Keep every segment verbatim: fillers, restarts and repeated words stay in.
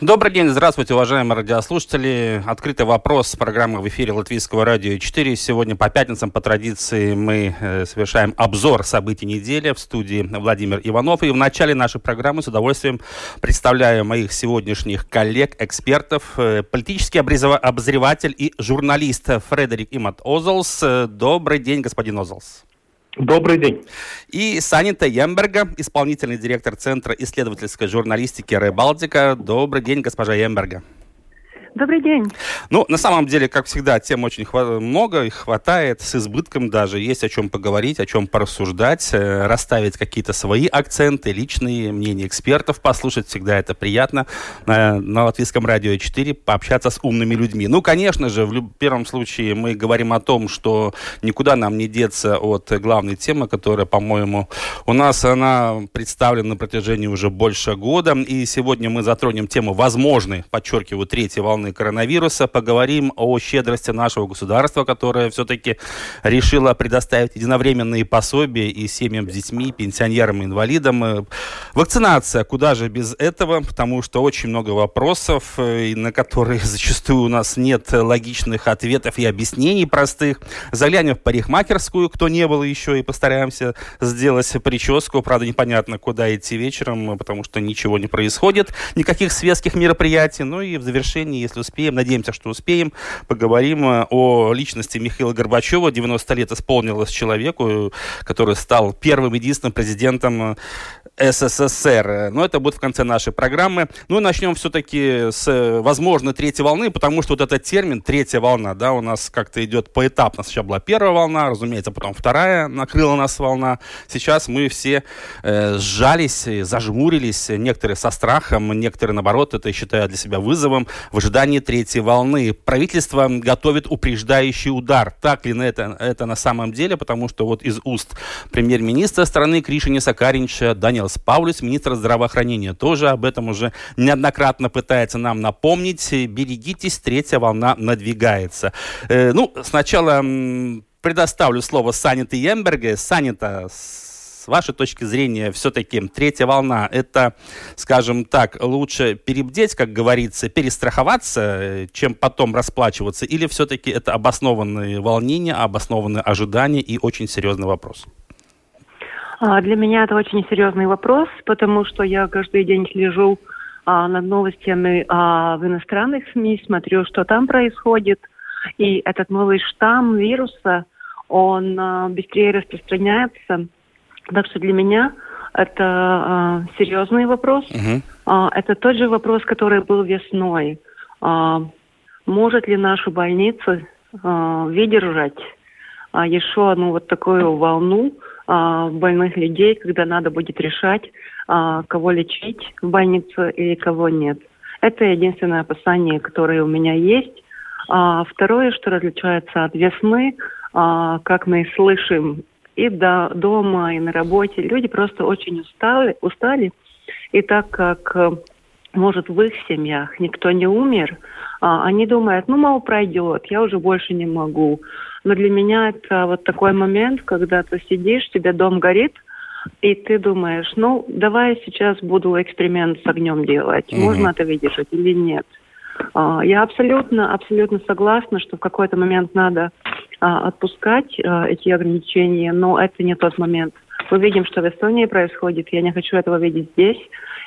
Добрый день, здравствуйте, уважаемые радиослушатели. Открытый вопрос, программа в эфире Латвийского радио четыре. Сегодня по пятницам, по традиции, мы совершаем обзор событий недели. В студии Владимир Иванов. И в начале нашей программы с удовольствием представляю моих сегодняшних коллег, экспертов, политический обозреватель и журналист Фредерик Имант Озолс. Добрый день, господин Озолс. Добрый день. И Санита Йемберга, исполнительный директор Центра исследовательской журналистики «Ребалтика». Добрый день, госпожа Йемберга. Добрый день. Ну, на самом деле, как всегда, тем очень хва- много, их хватает, с избытком даже. Есть о чем поговорить, о чем порассуждать, э, расставить какие-то свои акценты, личные мнения экспертов послушать. Всегда это приятно. Э, на Латвийском радио четыре пообщаться с умными людьми. Ну, конечно же, в люб- первом случае мы говорим о том, что никуда нам не деться от главной темы, которая, по-моему, у нас она представлена на протяжении уже больше года. И сегодня мы затронем тему возможной, подчеркиваю, третьей волны коронавируса, поговорим о щедрости нашего государства, которое все-таки решило предоставить единовременные пособия и семьям с детьми, пенсионерам, инвалидам. Вакцинация, куда же без этого, потому что очень много вопросов, на которые зачастую у нас нет логичных ответов и объяснений простых. Заглянем в парикмахерскую, кто не был еще, и постараемся сделать прическу. Правда, непонятно, куда идти вечером, потому что ничего не происходит, никаких светских мероприятий. Ну и в завершении, если успеем, надеемся, что успеем, поговорим о личности Михаила Горбачева. девяносто лет исполнилось человеку, который стал первым единственным президентом эс эс эс эр. Но это будет в конце нашей программы. Ну и начнем все-таки с, возможно, третьей волны, потому что вот этот термин «третья волна», да, у нас как-то идет поэтапно. Сначала была первая волна, разумеется, потом вторая накрыла нас волна. Сейчас мы все э, сжались, зажмурились, некоторые со страхом, некоторые, наоборот, это считают для себя вызовом в ожидании третьей волны. Правительство готовит упреждающий удар. Так ли на это, это на самом деле? Потому что вот из уст премьер-министра страны Кришьяниса Кариньша, Данил Паулис, министр здравоохранения, тоже об этом уже неоднократно пытается нам напомнить. Берегитесь, третья волна надвигается. Э, ну, сначала предоставлю слово Саните Йемберге. Санита, с вашей точки зрения, все-таки третья волна – это, скажем так, лучше перебдеть, как говорится, перестраховаться, чем потом расплачиваться, или все-таки это обоснованные волнения, обоснованные ожидания и очень серьезный вопрос? Для меня это очень серьезный вопрос, потому что я каждый день слежу а, над новостями а, в иностранных СМИ, смотрю, что там происходит, и этот новый штамм вируса, он а, быстрее распространяется. Так что для меня это э, серьезный вопрос. Uh-huh. Э, это тот же вопрос, который был весной. Э, может ли нашу больницу э, выдержать э, еще одну вот такую волну э, больных людей, когда надо будет решать, э, кого лечить в больнице или кого нет. Это единственное опасение, которое у меня есть. Э, второе, что различается от весны, э, как мы слышим, и до дома, и на работе. Люди просто очень устали, устали. И так как, может, в их семьях никто не умер, они думают, ну, мол, пройдет, я уже больше не могу. Но для меня это вот такой момент, когда ты сидишь, тебе дом горит, и ты думаешь, ну, давай сейчас буду эксперимент с огнем делать. Mm-hmm. Можно это выдержать или нет? Я абсолютно, абсолютно согласна, что в какой-то момент надо а, отпускать а, эти ограничения, но это не тот момент. Мы видим, что в Эстонии происходит, я не хочу этого видеть здесь,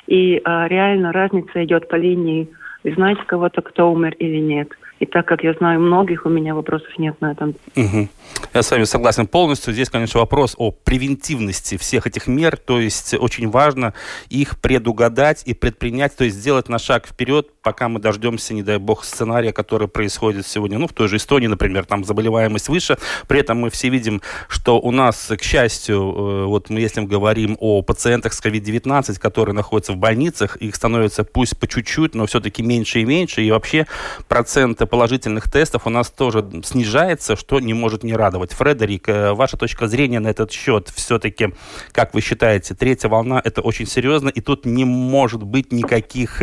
и а, реально разница идет по линии, вы знаете кого-то, кто умер или нет. И так как я знаю многих, у меня вопросов нет на этом. Угу. Я с вами согласен полностью. Здесь, конечно, вопрос о превентивности всех этих мер. То есть очень важно их предугадать и предпринять, то есть сделать на шаг вперед, пока мы дождемся, не дай бог, сценария, который происходит сегодня, ну, в той же Эстонии, например, там заболеваемость выше, при этом мы все видим, что у нас, к счастью, вот мы, если мы говорим о пациентах с ковид девятнадцать, которые находятся в больницах, их становится пусть по чуть-чуть, но все-таки меньше и меньше, и вообще процент положительных тестов у нас тоже снижается, что не может не радовать. Фредерик, ваша точка зрения на этот счет, все-таки, как вы считаете, третья волна, это очень серьезно, и тут не может быть никаких,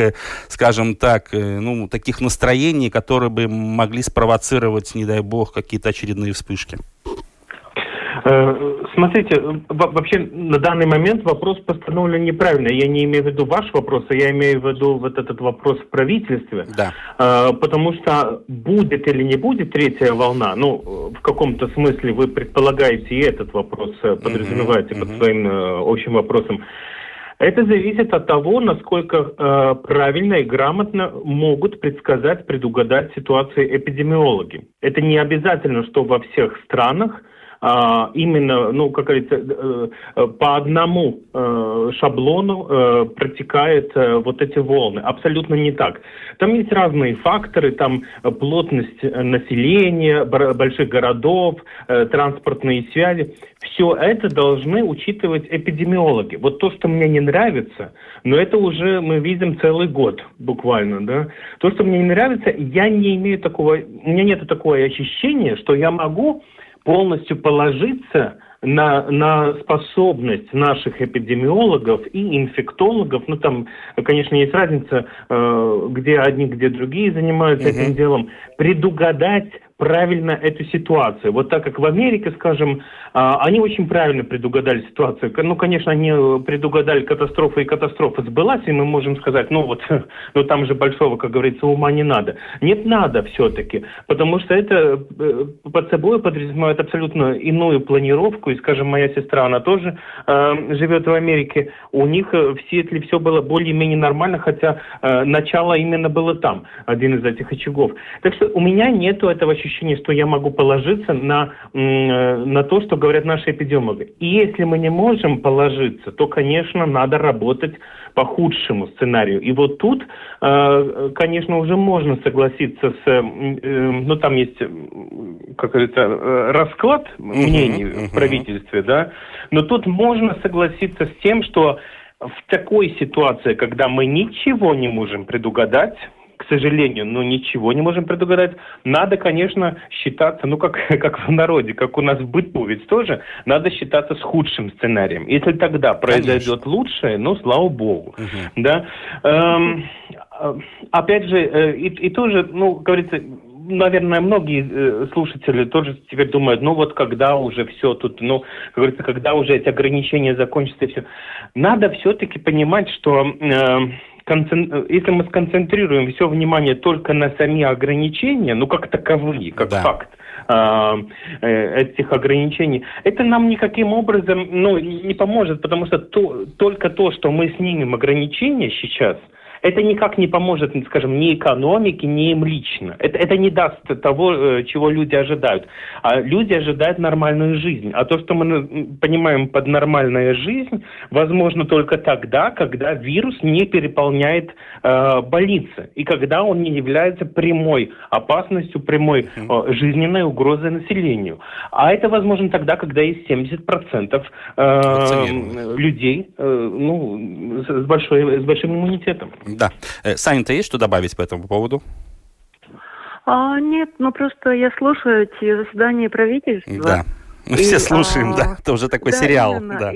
скажем так, ну, таких настроений, которые бы могли спровоцировать, не дай бог, какие-то очередные вспышки? Смотрите, вообще на данный момент вопрос постановлен неправильно. Я не имею в виду ваш вопрос, а я имею в виду вот этот вопрос в правительстве. Да. Потому что будет или не будет третья волна, ну, в каком-то смысле вы предполагаете и этот вопрос, подразумеваете mm-hmm. под своим общим вопросом. Это зависит от того, насколько э, правильно и грамотно могут предсказать, предугадать ситуации эпидемиологи. Это не обязательно, что во всех странах э, именно, ну, как говорится, э, по одному э, шаблону э, протекают э, вот эти волны. Абсолютно не так. Там есть разные факторы, там плотность населения, больших городов, э, транспортные связи. Все это должны учитывать эпидемиологи. Вот то, что мне не нравится, но это уже мы видим целый год буквально, да. То, что мне не нравится, я не имею такого, у меня нет такого ощущения, что я могу полностью положиться на, на способность наших эпидемиологов и инфектологов. Ну, там, конечно, есть разница, где одни, где другие занимаются mm-hmm. этим делом, предугадать правильно эту ситуацию. Вот так как в Америке, скажем, они очень правильно предугадали ситуацию. Ну, конечно, они предугадали катастрофу, и катастрофа сбылась, и мы можем сказать, ну вот, ну там же большого, как говорится, ума не надо. Нет, надо все-таки, потому что это под собой подразумевает абсолютно иную планировку. И, скажем, моя сестра, она тоже э, живет в Америке. У них в Сиэтле все было более-менее нормально, хотя э, начало именно было там, один из этих очагов. Так что у меня нету этого ощущения, ощущение, что я могу положиться на, на то, что говорят наши эпидемиологи. И если мы не можем положиться, то, конечно, надо работать по худшему сценарию. И вот тут, конечно, уже можно согласиться с... Ну, там есть, как говорится, расклад мнений uh-huh, uh-huh. в правительстве, да? Но тут можно согласиться с тем, что в такой ситуации, когда мы ничего не можем предугадать, к сожалению, ну ничего не можем предугадать. Надо, конечно, считаться, ну как, как в народе, как у нас в быту, ведь тоже надо считаться с худшим сценарием. Если тогда произойдет конечно. Лучшее, ну слава богу. Угу. Да? Эм, опять же, и, и тоже, ну, говорится, наверное, многие слушатели тоже теперь думают, ну вот когда уже все тут, ну, как говорится, когда уже эти ограничения закончатся и все. Надо все-таки понимать, что... Э, Если мы сконцентрируем все внимание только на сами ограничения, ну как таковые, как да. факт э, этих ограничений, это нам никаким образом ну, не поможет, потому что то, только то, что мы снимем ограничения сейчас, это никак не поможет, скажем, ни экономике, ни им лично. Это, это не даст того, чего люди ожидают. А люди ожидают нормальную жизнь. А то, что мы понимаем под нормальная жизнь, возможно только тогда, когда вирус не переполняет э, больницы. И когда он не является прямой опасностью, прямой э, жизненной угрозой населению. А это возможно тогда, когда есть семьдесят процентов э, людей э, ну, с, большой, с большим иммунитетом. Да. Саня-то есть что добавить по этому поводу? А, нет, ну просто я слушаю эти заседания правительства. Да, мы и, все слушаем, а, да, это уже такой да, сериал. Да.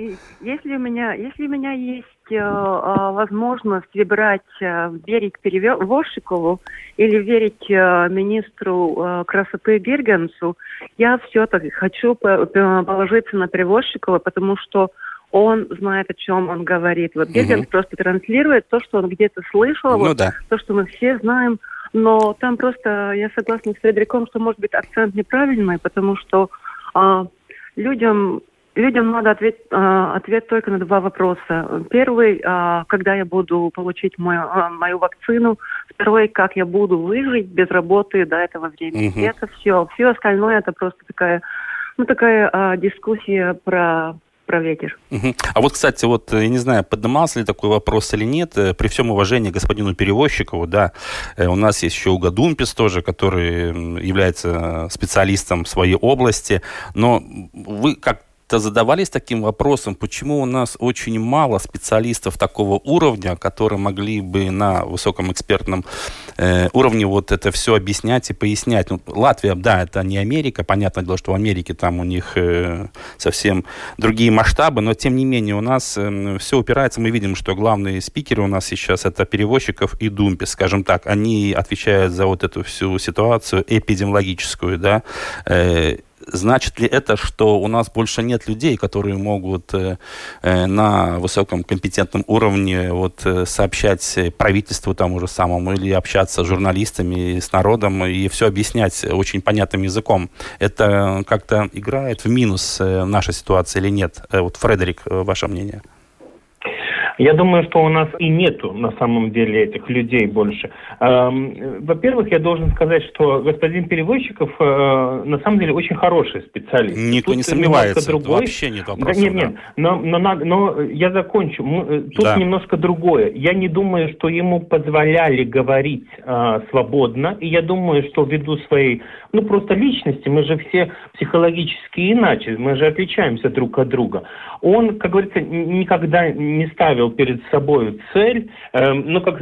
Если у меня, если у меня есть а, возможность выбрать, а, верить Перевозчикову или верить а, министру а, красоты Биргенцу, я все-таки хочу положиться на Перевозчикова, потому что он знает, о чем он говорит. Вот Биргенс угу. просто транслирует то, что он где-то слышал, ну, вот, да. то, что мы все знаем. Но там просто, я согласна с Фредериком, что, может быть, акцент неправильный, потому что а, людям, людям надо ответ, а, ответ только на два вопроса. Первый, а, когда я буду получить мою, а, мою вакцину. Второй, как я буду выжить без работы до этого времени. Угу. И это все. Все остальное, это просто такая, ну, такая а, дискуссия про... про ветер. Угу. А вот, кстати, вот, я не знаю, поднимался ли такой вопрос или нет, при всем уважении к господину Перевозчикову, да, у нас есть еще Угадумпис тоже, который является специалистом в своей области, но вы как задавались таким вопросом, почему у нас очень мало специалистов такого уровня, которые могли бы на высоком экспертном э, уровне вот это все объяснять и пояснять. Ну, Латвия, да, это не Америка, понятное дело, что в Америке там у них э, совсем другие масштабы, но тем не менее у нас э, все упирается, мы видим, что главные спикеры у нас сейчас это Перевозчиков и Думпис, скажем так, они отвечают за вот эту всю ситуацию эпидемиологическую, да, э, значит ли это, что у нас больше нет людей, которые могут э, на высоком компетентном уровне вот, сообщать правительству тому же самому или общаться с журналистами, с народом и все объяснять очень понятным языком? Это как-то играет в минус э, наша ситуация или нет? Э, вот, Фредерик, э, ваше мнение? Я думаю, что у нас и нету на самом деле этих людей больше. Во-первых, я должен сказать, что господин Перевозчиков на самом деле очень хороший специалист. Никто тут не сомневается, вообще нет вопросов. Да, нет, нет. Да. Но, но, но, но я закончу. Тут да. немножко другое. Я не думаю, что ему позволяли говорить а, свободно, и я думаю, что ввиду своей, ну просто личности, мы же все психологически иначе, мы же отличаемся друг от друга. Он, как говорится, никогда не ставил перед собой цель, э, ну, как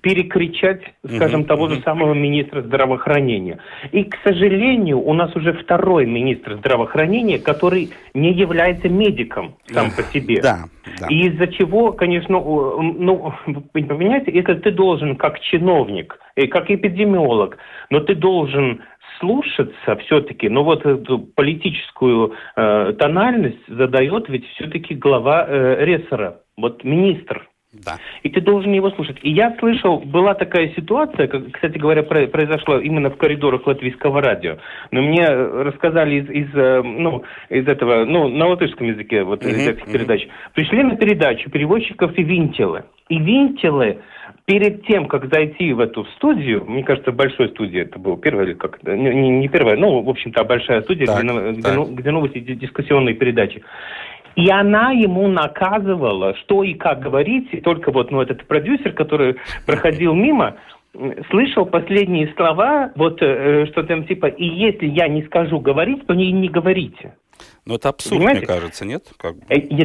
перекричать, скажем, uh-huh. того же самого министра здравоохранения. И, к сожалению, у нас уже второй министр здравоохранения, который не является медиком сам по себе. Да, да. И из-за чего, конечно, ну, понимаете, это ты должен как чиновник, как эпидемиолог, но ты должен слушаться все-таки, но вот эту политическую э, тональность задает ведь все-таки глава э, ресора, вот министр. Да. И ты должен его слушать. И я слышал, была такая ситуация, как, кстати говоря, произошла именно в коридорах Латвийского радио. Но мне рассказали из, из, ну, из этого, ну, на латышском языке, вот mm-hmm. из этих передач. Пришли на передачу Перевозчиков и Винкела. И Винкела перед тем, как зайти в эту студию, мне кажется, большой студия это была, первая или как, не, не первая, ну, в общем-то, большая студия, так, где, так. Где, где новости, дискуссионные передачи. И она ему наказывала, что и как говорить. И только вот ну, этот продюсер, который проходил мимо, слышал последние слова, вот что там типа «И если я не скажу говорить, то не, не говорите». Ну, это абсурд, понимаете? Мне кажется, нет? Как бы.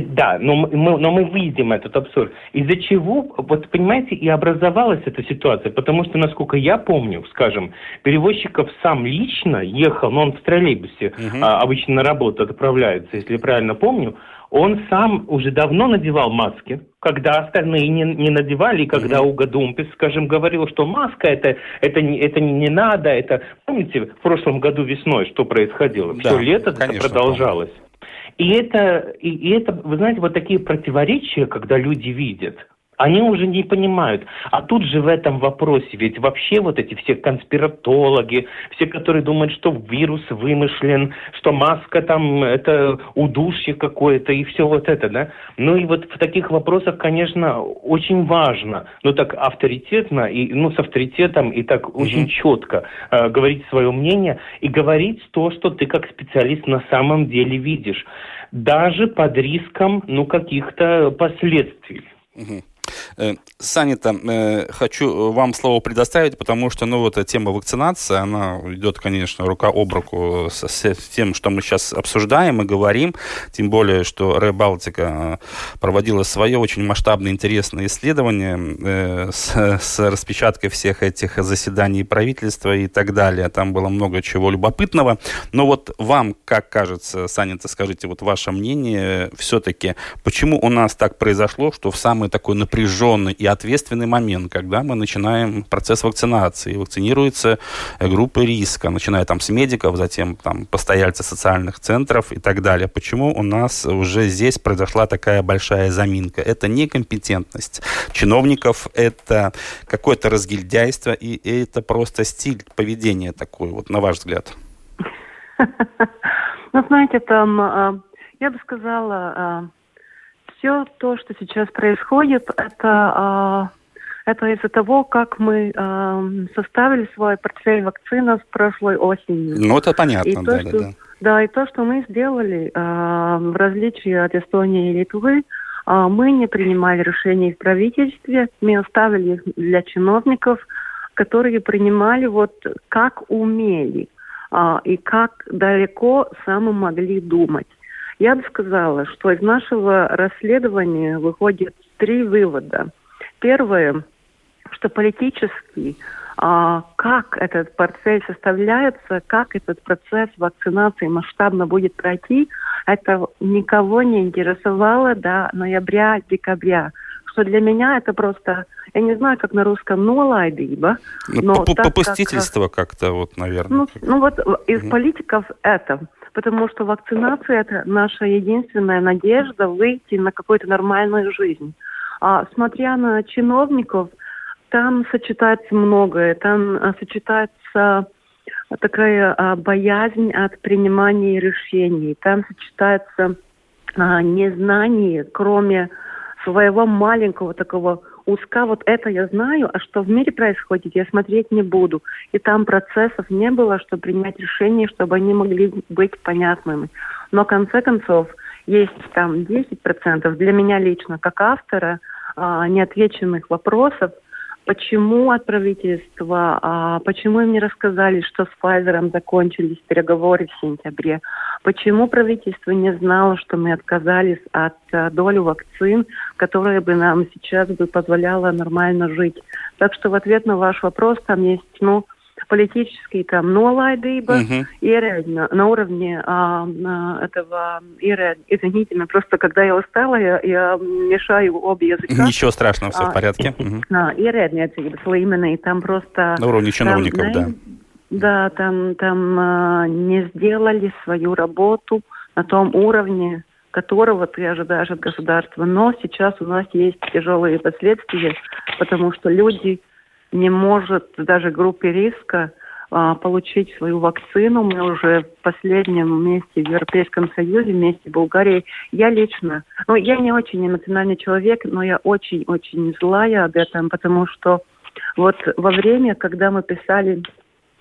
Да, но мы, но мы видим этот абсурд. Из-за чего, вот понимаете, и образовалась эта ситуация, потому что, насколько я помню, скажем, Перевозчиков сам лично ехал, но он в троллейбусе угу. а, обычно на работу отправляется, если правильно помню, он сам уже давно надевал маски, когда остальные не, не надевали, и когда mm-hmm. Угадумпис, скажем, говорил, что маска это, это, не, это не надо, это помните в прошлом году весной, что происходило, да, все лето конечно, это продолжалось. Помню. И это, и, и это, вы знаете, вот такие противоречия, когда люди видят. Они уже не понимают. А тут же в этом вопросе ведь вообще вот эти все конспиратологи, все, которые думают, что вирус вымышлен, что маска там, это удушье какое-то и все вот это, да? Ну и вот в таких вопросах, конечно, очень важно, ну так авторитетно, и, ну с авторитетом и так mm-hmm. очень четко э, говорить свое мнение и говорить то, что ты как специалист на самом деле видишь. Даже под риском, ну, каких-то последствий. Mm-hmm. Санита, хочу вам слово предоставить, потому что, ну, вот тема вакцинации, она идет, конечно, рука об руку с тем, что мы сейчас обсуждаем и говорим, тем более, что Ребалтика проводила свое очень масштабное, интересное исследование с, с распечаткой всех этих заседаний правительства и так далее. Там было много чего любопытного. Но вот вам, как кажется, Санита, скажите, вот ваше мнение все-таки, почему у нас так произошло, что в самый такой напряженный напряженный и ответственный момент, когда мы начинаем процесс вакцинации. Вакцинируются группы риска, начиная там с медиков, затем там постояльцы социальных центров и так далее. Почему у нас уже здесь произошла такая большая заминка? Это некомпетентность чиновников, это какое-то разгильдяйство, и это просто стиль поведения такой, вот на ваш взгляд. Ну, знаете, там, я бы сказала... Все то, что сейчас происходит, это, это из-за того, как мы составили свой портфель вакцин с прошлой осенью. Ну, это понятно, и да, то, да, что... да. Да, и то, что мы сделали, в различие от Эстонии и Литвы, мы не принимали решения в правительстве, мы оставили их для чиновников, которые принимали вот как умели и как далеко сами могли думать. Я бы сказала, что из нашего расследования выходят три вывода. Первое, что политически, как этот портфель составляется, как этот процесс вакцинации масштабно будет пройти, это никого не интересовало до ноября-декабря. Что для меня это просто, я не знаю, как на русском, ну, лайбиба. Попустительство как-то, вот, наверное. Ну, ну вот из угу. политиков это... Потому что вакцинация – это наша единственная надежда выйти на какую-то нормальную жизнь. А смотря на чиновников, там сочетается многое. Там а, сочетается такая а, боязнь от принимания решений. Там сочетается а, незнание, кроме своего маленького такого узка. Вот это я знаю, а что в мире происходит, я смотреть не буду. И там процессов не было, чтобы принять решения, чтобы они могли быть понятными. Но в конце концов, есть там десять процентов для меня лично, как автора, неотвеченных вопросов, почему от правительства, почему им не рассказали, что с Pfizer закончились переговоры в сентябре, почему правительство не знало, что мы отказались от доли вакцин, которая бы нам сейчас бы позволяла нормально жить. Так что в ответ на ваш вопрос там есть, ну, политические там нолайдыба угу. и реально на уровне а, этого и реально, извините, просто когда я устала, я, я мешаю обе языка. Ничего страшного, все а, в порядке. И реально это своименно, и там просто... На уровне чиновников, там, да. Да, там, там а, не сделали свою работу на том уровне, которого ты ожидаешь от государства. Но сейчас у нас есть тяжелые последствия, потому что люди... не может даже группе риска а, получить свою вакцину. Мы уже в последнем месте в Европейском Союзе, вместе в Болгарии. Я лично, ну, я не очень эмоциональный человек, но я очень-очень злая об этом, потому что вот во время, когда мы писали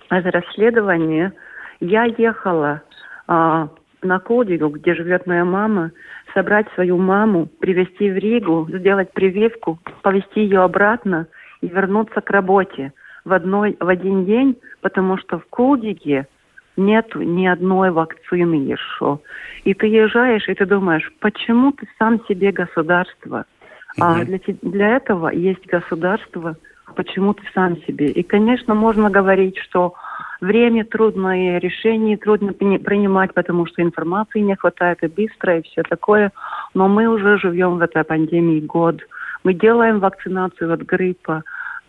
это расследование, я ехала а, на Кодилю, где живет моя мама, собрать свою маму, привезти в Ригу, сделать прививку, повезти ее обратно, и вернуться к работе в, одной, в один день, потому что в Кулдиге нет ни одной вакцины еще. И ты езжаешь, и ты думаешь, почему ты сам себе государство? Mm-hmm. А для, для этого есть государство, почему ты сам себе? И, конечно, можно говорить, что время трудное, решение трудно принимать, потому что информации не хватает, и быстро, и все такое. Но мы уже живем в этой пандемии год. Мы делаем вакцинацию от гриппа.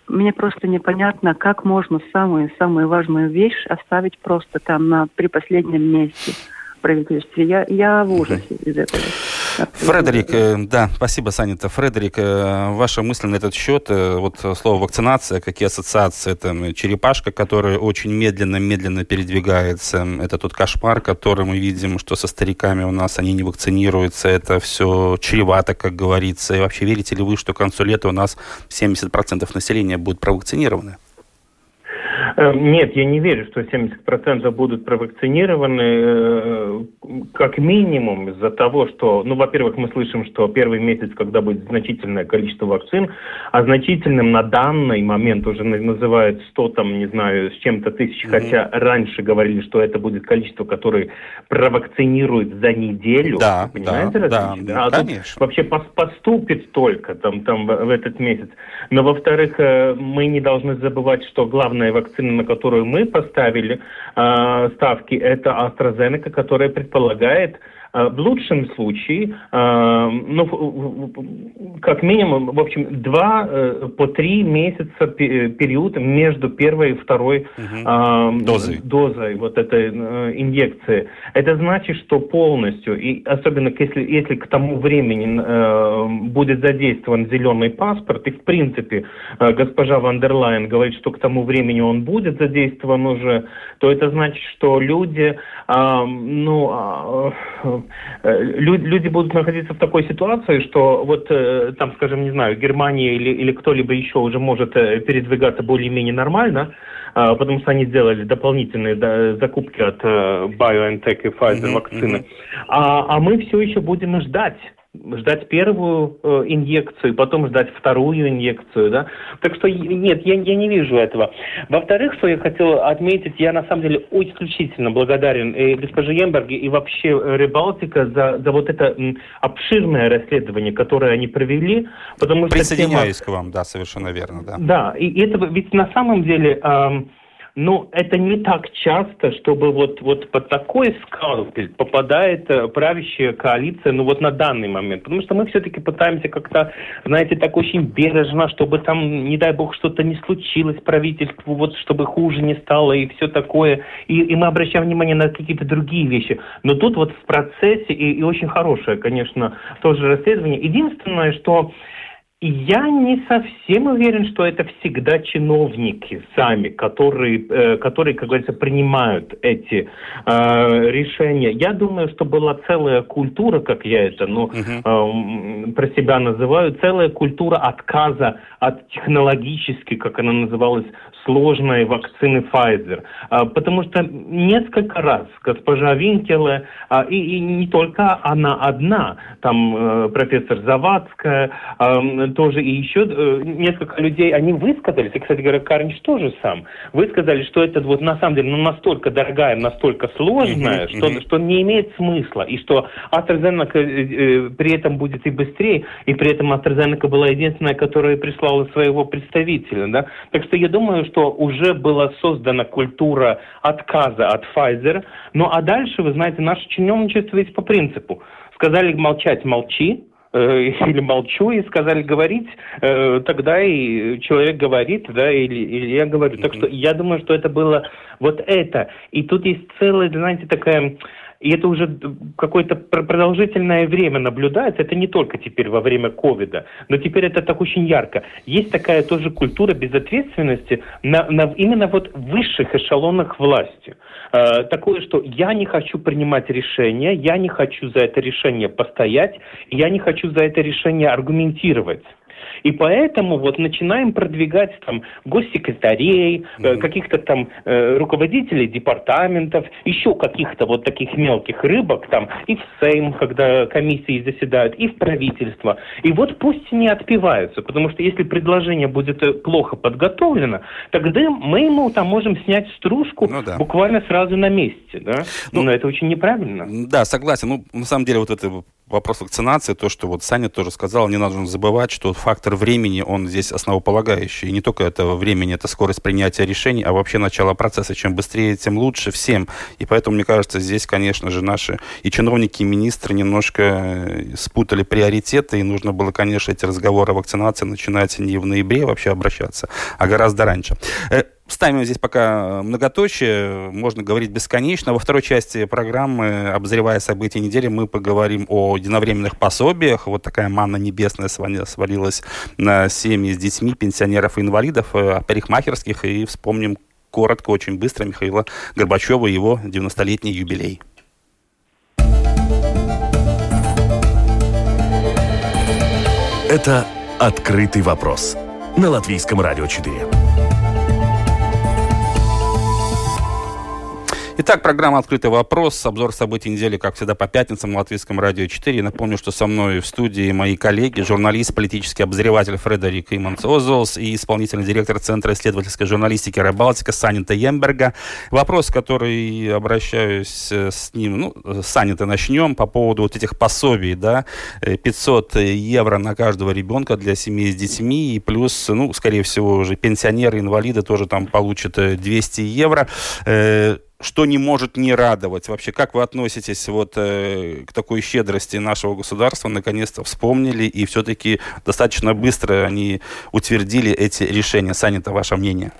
Мне просто непонятно, как можно самую-самую важную вещь оставить просто там на, при последнем месте в правительстве. Я, я в ужасе [S2] Okay. [S1] Из этого. Фредерик, да, спасибо, Санита. Фредерик, ваша мысль на этот счет, вот слово вакцинация, какие ассоциации? Это черепашка, которая очень медленно-медленно передвигается. Это тот кошмар, который мы видим, что со стариками у нас они не вакцинируются. Это все чревато, как говорится. И вообще, верите ли вы, что к концу лета у нас семьдесят процентов населения будет провакцинировано? Нет, я не верю, что семьдесят процентов будут провакцинированы, как минимум из-за того, что, ну, во-первых, мы слышим, что первый месяц, когда будет значительное количество вакцин, а значительным на данный момент уже называют сто, там, не знаю, с чем-то тысяч, mm-hmm. хотя раньше говорили, что это будет количество, которое провакцинирует за неделю. Да, понимаете, да, да, да, а конечно. Вообще поступит только там, там в этот месяц. Но, во-вторых, мы не должны забывать, что главная вакцина, на которую мы поставили э, ставки, это AstraZeneca, которая предполагает э, в лучшем случае, э, ну, как минимум, в общем, два э, по три месяца период между первой и второй э, дозой. дозой вот этой э, инъекции. Это значит, что полностью, и особенно если, если к тому времени э, будет задействован зеленый паспорт, и в принципе э, госпожа ван дер Лайен говорит, что к тому времени он будет задействован уже, то это значит, что люди, э, ну, э, люди будут находиться в такой ситуации, что вот там, скажем, не знаю, Германия или, или кто-либо еще уже может передвигаться более-менее нормально, потому что они сделали дополнительные закупки от BioNTech и Pfizer вакцины, а, а мы все еще будем ждать. Ждать первую э, инъекцию, потом ждать вторую инъекцию, да. Так что нет, я, я не вижу этого. Во-вторых, что я хотел отметить, я на самом деле исключительно благодарен и госпоже Йемберге, и вообще Ребалтика за, за вот это м, обширное расследование, которое они провели, потому что... Присоединяюсь тема... к вам, да, совершенно верно, да. Да, и это ведь на самом деле... Э, Но это не так часто, чтобы вот, вот под такой скальпель попадает правящая коалиция, ну вот на данный момент. Потому что мы все-таки пытаемся как-то, знаете, так очень бережно, чтобы там, не дай бог, что-то не случилось правительству, вот чтобы хуже не стало и все такое. И, и мы обращаем внимание на какие-то другие вещи. Но тут вот в процессе, и, и очень хорошее, конечно, тоже расследование. Единственное, что... Я не совсем уверен, что это всегда чиновники сами, которые, которые, как говорится, принимают эти э, решения. Я думаю, что была целая культура, как я это ну, uh-huh. э, про себя называю, целая культура отказа от технологически, как она называлась, сложной вакцины Pfizer. Потому что несколько раз госпожа Винкела, и, и не только она одна, там профессор Завадская, тоже и еще несколько людей, они высказались, и, кстати говоря, Кариньш тоже сам, высказали, что это вот на самом деле ну, настолько дорогая, настолько сложная, mm-hmm, что, mm-hmm. что не имеет смысла, и что AstraZeneca э, при этом будет и быстрее, и при этом AstraZeneca была единственная, которая прислала своего представителя. Да? Так что я думаю, что что уже была создана культура отказа от Pfizer. Ну а дальше, вы знаете, наше чиновничество есть по принципу. Сказали молчать, молчи, э, или молчу, и сказали говорить, э, тогда и человек говорит, да, или, или я говорю. Mm-hmm. Так что я думаю, что это было вот это. И тут есть целая, знаете, такая... И это уже какое-то продолжительное время наблюдается. Это не только теперь во время ковида, но теперь это так очень ярко. Есть такая тоже культура безответственности на, на именно вот высших эшелонах власти. Э, такое, что я не хочу принимать решение, я не хочу за это решение постоять, я не хочу за это решение аргументировать. И поэтому вот начинаем продвигать там госсекретарей, mm-hmm. каких-то там э, руководителей департаментов, еще каких-то вот таких мелких рыбок там и в Сейм, когда комиссии заседают, и в правительство. И вот пусть не отпиваются, потому что если предложение будет плохо подготовлено, тогда мы ему там можем снять стружку ну, да. буквально сразу на месте. Да? Ну, Но это очень неправильно. Да, согласен. Ну, на самом деле вот это... Вопрос вакцинации, то, что вот Саня тоже сказал, не надо забывать, что фактор времени, он здесь основополагающий. И не только это времени, это скорость принятия решений, а вообще начало процесса. Чем быстрее, тем лучше всем. И поэтому, мне кажется, здесь, конечно же, наши и чиновники, и министры немножко спутали приоритеты. И нужно было, конечно, эти разговоры о вакцинации начинать не в ноябре вообще обращаться, а гораздо раньше. Ставим здесь пока многоточие, можно говорить бесконечно. Во второй части программы, обозревая события недели, мы поговорим о единовременных пособиях. Вот такая манна небесная свалилась на семьи с детьми, пенсионеров и инвалидов, парикмахерских. И вспомним коротко, очень быстро Михаила Горбачева и его девяностолетний юбилей. Это «Открытый вопрос» на Латвийском радио четыре. Итак, программа «Открытый вопрос». Обзор событий недели, как всегда, по пятницам на Латвийском радио четыре. И напомню, что со мной в студии мои коллеги, журналист, политический обозреватель Фредерик Имант Озолс и исполнительный директор Центра исследовательской журналистики «Ребалтика» Санита Йемберга. Вопрос, который обращаюсь с ним, ну, с Санитой начнем, по поводу вот этих пособий, да, пятьсот евро на каждого ребенка для семей с детьми, и плюс, ну, скорее всего, уже пенсионеры, инвалиды тоже там получат двести евро. Что не может не радовать? Вообще, как вы относитесь вот, э, к такой щедрости нашего государства? Наконец-то вспомнили, и все-таки достаточно быстро они утвердили эти решения. Санита, ваше мнение?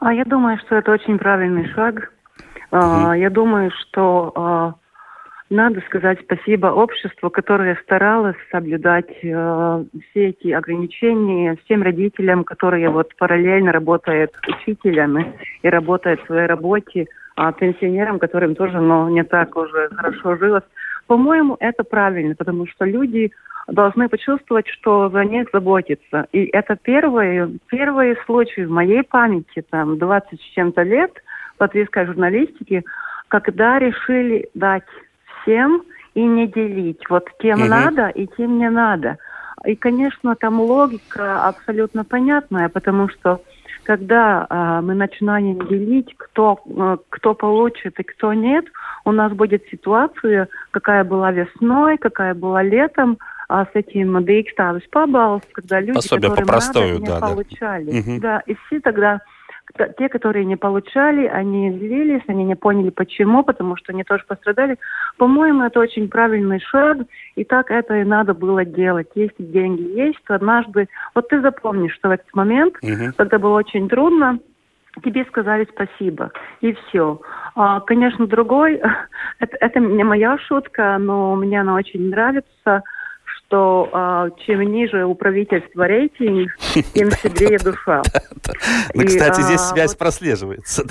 А я думаю, что это очень правильный шаг. Mm-hmm. А, я думаю, что а, Надо сказать спасибо обществу, которое старалось соблюдать э, все эти ограничения, всем родителям, которые вот параллельно работают учителями и работают в своей работе, а пенсионерам, которым тоже, ну, не так уже хорошо жилось. По-моему, это правильно, потому что люди должны почувствовать, что за них заботятся. И это первый, первый случай в моей памяти, там, двадцать с чем-то лет латвийской журналистики, когда решили дать всем и не делить. Вот тем mm-hmm. надо и тем не надо. И, конечно, там логика абсолютно понятная, потому что когда э, мы начинаем делить, кто, э, кто получит и кто нет, у нас будет ситуация, какая была весной, какая была летом, а с этим дейксталыш пабалс, когда люди, пособие которым надо, не да, получали. Да. Mm-hmm. Да, и все тогда... Те, которые не получали, они злились, они не поняли почему, потому что они тоже пострадали. По-моему, это очень правильный шаг, и так это и надо было делать. Если деньги есть, то однажды... Вот ты запомнишь, что в этот момент, угу. когда было очень трудно, тебе сказали спасибо, и все. А, конечно, другой... это, это не моя шутка, но мне она очень нравится... что а, чем ниже у правительства рейтинг, тем сильнее душа. Ну, кстати, здесь связь прослеживается.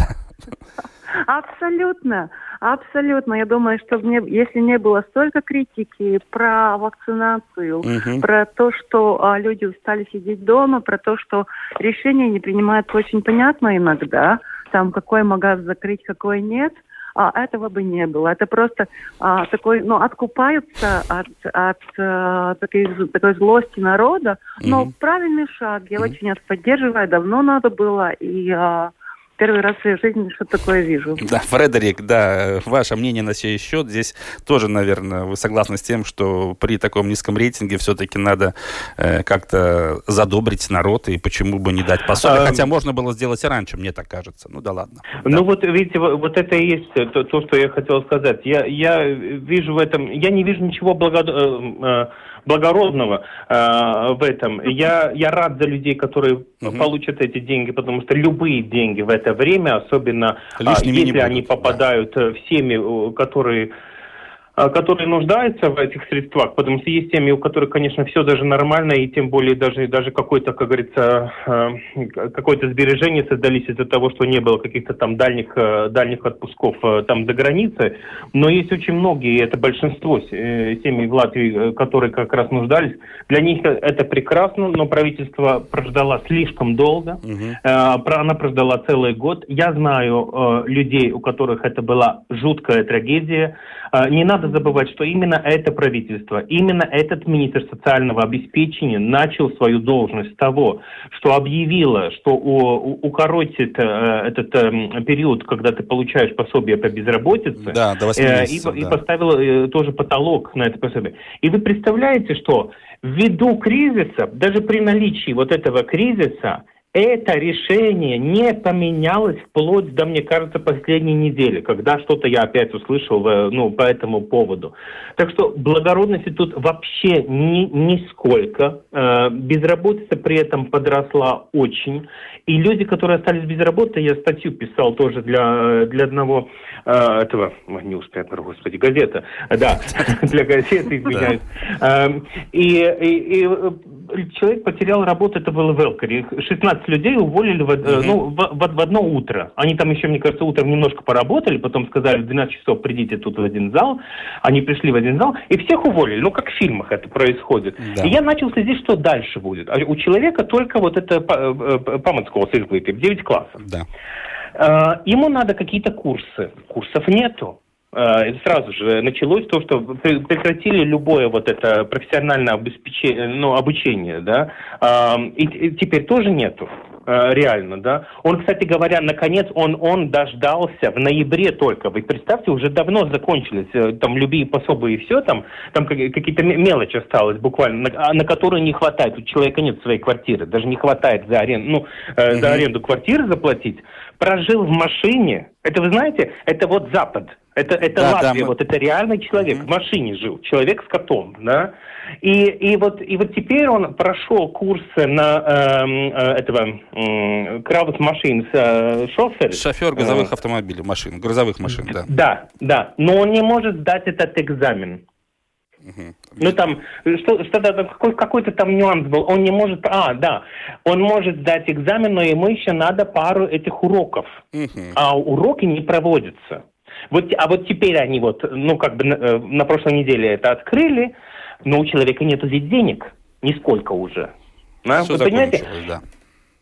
Абсолютно, абсолютно. Я думаю, что если не было столько критики про вакцинацию, про то, что люди устали сидеть дома, про то, что решения не принимаются очень понятно иногда, там какой магаз закрыть, какой нет, а этого бы не было. Это просто а, такой, ну, откупаются от, от а, такой, такой злости народа. Но mm-hmm. правильный шаг. Я mm-hmm. очень это поддерживаю. Давно надо было. И а, первый раз в своей жизни что-то такое вижу. Да, Фредерик, да, ваше мнение на сей счет. Здесь тоже, наверное, вы согласны с тем, что при таком низком рейтинге все-таки надо э, как-то задобрить народ, и почему бы не дать пособие. Хотя можно было сделать и раньше, мне так кажется. Ну да ладно. Ну да. Вот, видите, вот это и есть то, то, что я хотел сказать. Я, я вижу в этом, я не вижу ничего благо... благородного э, в этом. Я, я рад за людей, которые uh-huh. получат эти деньги, потому что любые деньги в это время, особенно лишними если не они будут, попадают да. в семьи, которые, которые нуждаются в этих средствах, потому что есть семьи, у которых, конечно, все даже нормально, и тем более даже, даже какое-то, как говорится, какое-то сбережение создались из-за того, что не было каких-то там дальних, дальних отпусков там за границей. Но есть очень многие, и это большинство семей в Латвии, которые как раз нуждались. Для них это прекрасно, но правительство прождало слишком долго. Угу. Она прождала целый год. Я знаю людей, у которых это была жуткая трагедия. Не надо забывать, что именно это правительство, именно этот министр социального обеспечения начал свою должность с того, что объявило, что укоротит этот период, когда ты получаешь пособие по безработице, да, до восьми месяцев, и, да. и поставило тоже потолок на это пособие. И вы представляете, что ввиду кризиса, даже при наличии вот этого кризиса, это решение не поменялось вплоть до, мне кажется, последней недели, когда что-то я опять услышал, ну, по этому поводу. Так что благородности тут вообще ни, нисколько. Безработица при этом подросла очень. И люди, которые остались без работы, я статью писал тоже для, для одного этого, не успею, господи, газета, да, для газеты, извиняюсь. И человек потерял работу, это было в Элкаре. шестнадцать людей уволили в, mm-hmm. ну, в, в, в одно утро. Они там еще, мне кажется, утром немножко поработали, потом сказали в двенадцать часов придите тут в один зал. Они пришли в один зал и всех уволили. Ну, как в фильмах это происходит. Да. И я начал следить, что дальше будет. У человека только вот это памятского сильвыпи, девять классов. Да. Ему надо какие-то курсы. Курсов нету. Сразу же началось то, что прекратили любое вот это профессиональное обеспечение, ну, обучение, да, и теперь тоже нету, реально, да. Он, кстати говоря, наконец, он, он дождался в ноябре только, вы представьте, уже давно закончились там любые пособия и все, там, там какие-то мелочи осталось буквально, на, на которые не хватает, у человека нет своей квартиры, даже не хватает за аренду, ну, mm-hmm. за аренду квартиры заплатить, прожил в машине, это вы знаете, это вот Запад. Это, это да, Латвия, да, мы... вот это реальный человек, mm-hmm. в машине жил, человек с котом, да. И, и, вот, и вот теперь он прошел курсы на э, этого э, кравус машин с э, шофер. Шофер грузовых э, автомобилей, машин, грузовых машин, да. Да, да, но он не может сдать этот экзамен. Mm-hmm. Ну там, что, что-то, какой, какой-то там нюанс был, он не может, а, да, он может сдать экзамен, но ему еще надо пару этих уроков, mm-hmm. а уроки не проводятся. Вот, а вот теперь они вот, ну как бы на, на прошлой неделе это открыли, но у человека нету здесь денег, нисколько уже. Да? Вы понимаете? Да.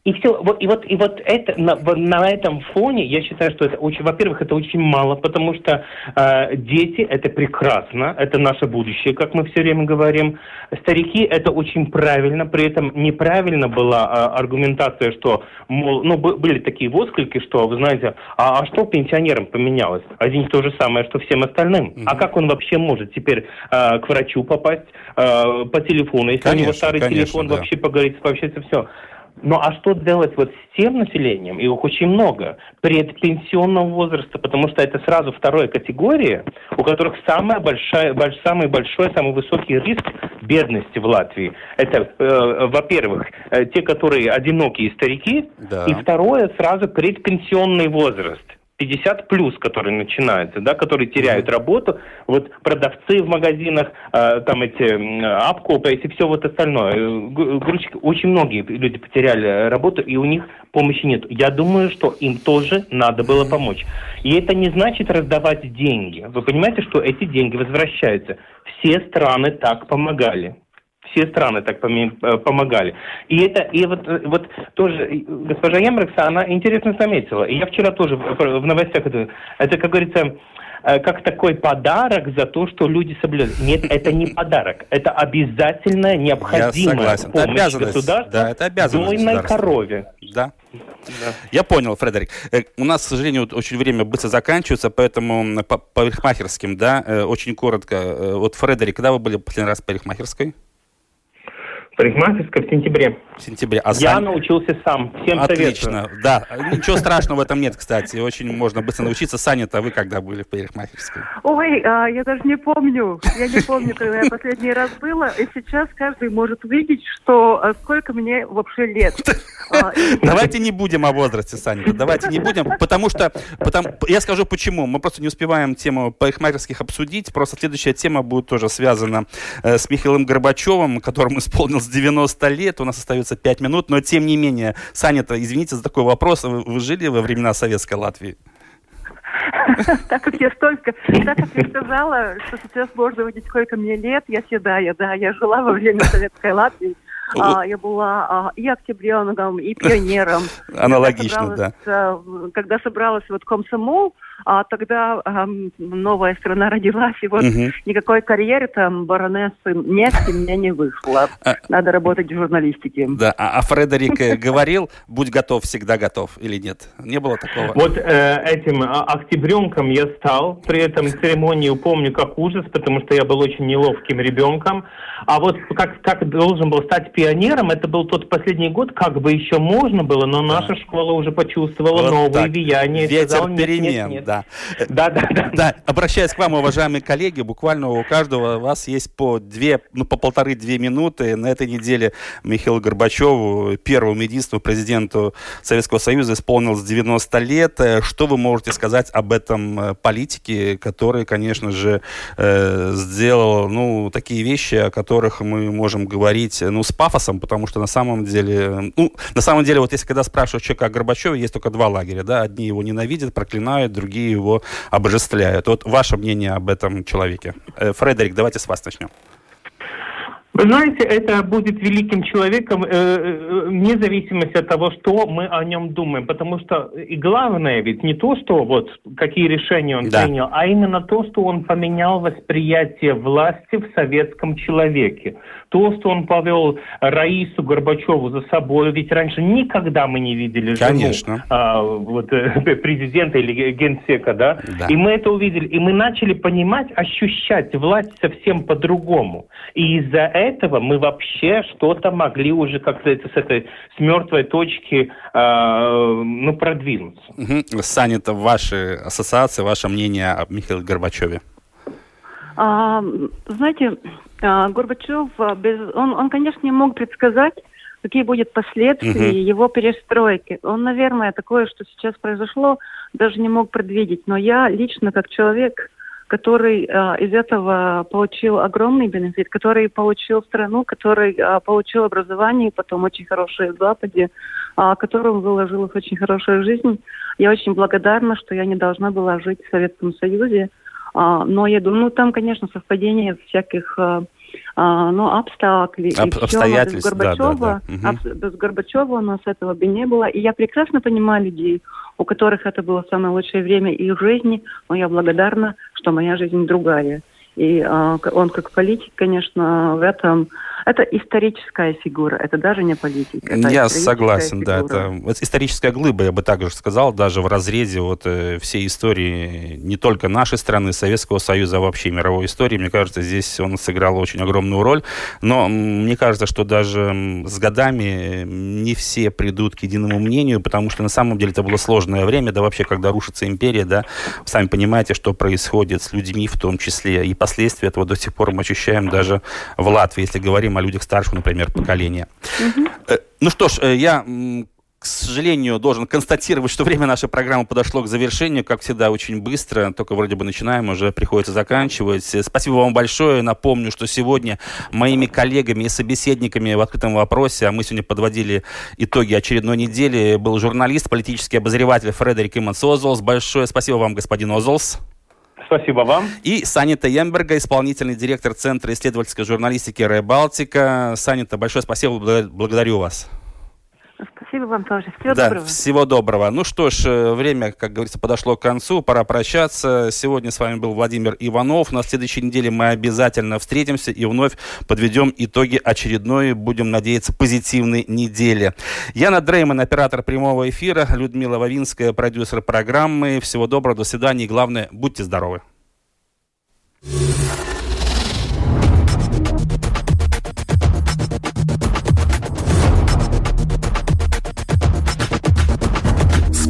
И все, вот, и вот, и вот это на, на этом фоне я считаю, что это очень, во-первых, это очень мало, потому что э, дети это прекрасно, это наше будущее, как мы все время говорим. Старики это очень правильно, при этом неправильно была э, аргументация, что мол, ну б- были такие восклики, что вы знаете, а, а что пенсионерам поменялось? Один то же самое, что всем остальным. Mm-hmm. А как он вообще может теперь э, к врачу попасть э, по телефону, если конечно, у него старый конечно, телефон да. вообще поговорить, пообщаться все? Ну а что делать вот с тем населением, их очень много, предпенсионного возраста, потому что это сразу вторая категория, у которых самая большая, больш, самый большой, самый высокий риск бедности в Латвии. Это, э, во-первых, э, те, которые одинокие старики, да. и второе, сразу предпенсионный возраст. пятьдесят плюс, которые начинаются, да, которые теряют mm-hmm. работу, вот продавцы в магазинах, э, там эти обкопы, и все вот остальное. Грузчики, очень многие люди потеряли работу, и у них помощи нет. Я думаю, что им тоже надо было mm-hmm. помочь. И это не значит раздавать деньги. Вы понимаете, что эти деньги возвращаются. Все страны так помогали. Все страны так помогали. И это, и вот, вот тоже госпожа Емберга, она интересно заметила. И я вчера тоже в новостях это, это, как говорится, как такой подарок за то, что люди соблюдают. Нет, это не подарок, это обязательная необходимая помощь государства дойной корове. Да. Да. Я понял, Фредерик. У нас, к сожалению, очень время быстро заканчивается, поэтому по парикмахерским, да, очень коротко. Вот, Фредерик, когда вы были в последний раз в парикмахерской? Парикмахерская в сентябре. В сентябре. А я сам... научился сам. Всем отлично. Советую. Да. Ничего страшного в этом нет, кстати. Очень можно быстро научиться. Саня-то вы когда были в парикмахерской? Ой, а, я даже не помню. Я не помню, когда я последний раз была. И сейчас каждый может увидеть, что сколько мне вообще лет. Давайте не будем о возрасте, Саня. Давайте не будем. Потому что... Потому, я скажу почему. Мы просто не успеваем тему парикмахерских обсудить. Просто следующая тема будет тоже связана с Михаилом Горбачевым, которому исполнилось девяносто лет, у нас остается пять минут, но тем не менее, Саня-то, извините за такой вопрос, вы, вы жили во времена советской Латвии? Так как я столько, так как я сказала, что сейчас можно увидеть, сколько мне лет, я всегда, я, да, я жила во время советской Латвии, я была и октябренком, и пионером. Аналогично, да. Когда собралась вот комсомол, а тогда эм, новая страна родилась, и вот uh-huh. никакой карьеры там баронессы нефти мне не вышло. Надо работать в журналистике. Да, а, а Фредерик говорил, будь готов, всегда готов, или нет? Не было такого? Вот э, этим октябренком я стал, при этом церемонию помню как ужас, потому что я был очень неловким ребенком. А вот как, как должен был стать пионером, это был тот последний год, как бы еще можно было, но наша да. школа уже почувствовала вот новые так. влияния. Ветер сказал, перемен. Нет, нет. Да. Да, да, да. да. Обращаясь к вам, уважаемые коллеги, буквально у каждого у вас есть по две, ну, по полторы-две минуты. На этой неделе Михаилу Горбачеву, первому единственному президенту Советского Союза, исполнилось девяносто лет. Что вы можете сказать об этом политике, который, конечно же, э, сделал, ну, такие вещи, о которых мы можем говорить, ну, с пафосом, потому что на самом деле, ну, на самом деле, вот если когда спрашивают человека о Горбачеве, есть только два лагеря, да, одни его ненавидят, проклинают, другие другие его обожествляют. Вот ваше мнение об этом человеке. Фредерик, давайте с вас начнем. Вы знаете, это будет великим человеком, вне зависимости от того, что мы о нем думаем. Потому что и главное ведь не то, что вот какие решения он да. принял, а именно то, что он поменял восприятие власти в советском человеке. То, что он повел Раису Горбачеву за собой. Ведь раньше никогда мы не видели жену, а, вот, президента или генсека. Да? Да. И мы это увидели. И мы начали понимать, ощущать власть совсем по-другому. И из-за этого этого мы вообще что-то могли уже как-то это, с этой с мертвой точки э, ну, продвинуться. Угу. Санита, ваши ассоциации, ваше мнение о Михаиле Горбачеве? А, знаете, Горбачев, без, он, он, конечно, не мог предсказать, какие будут последствия uh-huh. его перестройки. Он, наверное, такое, что сейчас произошло, даже не мог предвидеть. Но я лично, как человек, который а, из этого получил огромный бенефит, который получил страну, который а, получил образование, потом очень хорошее в Западе, а, которому выложилась очень хорошая жизнь. Я очень благодарна, что я не должна была жить в Советском Союзе. А, но я думаю, ну, там, конечно, совпадение всяких... А, ну, обстакли, Об, и обстоятельств, без Горбачева, да, да, да. Угу. Без Горбачева у нас этого бы не было. И я прекрасно понимаю людей, у которых это было самое лучшее время их жизни, но я благодарна, что моя жизнь другая. И а, он как политик, конечно, в этом... Это историческая фигура, это даже не политика. Я согласен, фигура. Да, это историческая глыба, я бы так же сказал, даже в разрезе вот всей истории не только нашей страны, Советского Союза, а вообще мировой истории. Мне кажется, здесь он сыграл очень огромную роль. Но мне кажется, что даже с годами не все придут к единому мнению, потому что на самом деле это было сложное время, да вообще, когда рушится империя, да, сами понимаете, что происходит с людьми в том числе, и последствия этого до сих пор мы ощущаем даже в Латвии, если говорим о людях старшего, например, поколения. Mm-hmm. Ну что ж, я, к сожалению, должен констатировать, что время нашей программы подошло к завершению, как всегда, очень быстро. Только вроде бы начинаем, уже приходится заканчивать. Спасибо вам большое. Напомню, что сегодня моими коллегами и собеседниками в «Открытом вопросе», а мы сегодня подводили итоги очередной недели, был журналист, политический обозреватель Фредерик Имант Озолс. Большое спасибо вам, господин Озолс. Спасибо вам. И Санита Йемберга, исполнительный директор Центра исследовательской журналистики «Ребалтика». Санита, большое спасибо, благодарю вас. Спасибо вам тоже. Всего да, доброго. Всего доброго. Ну что ж, время, как говорится, подошло к концу. Пора прощаться. Сегодня с вами был Владимир Иванов. На следующей неделе мы обязательно встретимся и вновь подведем итоги очередной, будем надеяться, позитивной недели. Яна Дрейман, оператор прямого эфира. Людмила Вавинская, продюсер программы. Всего доброго, до свидания. И главное, будьте здоровы.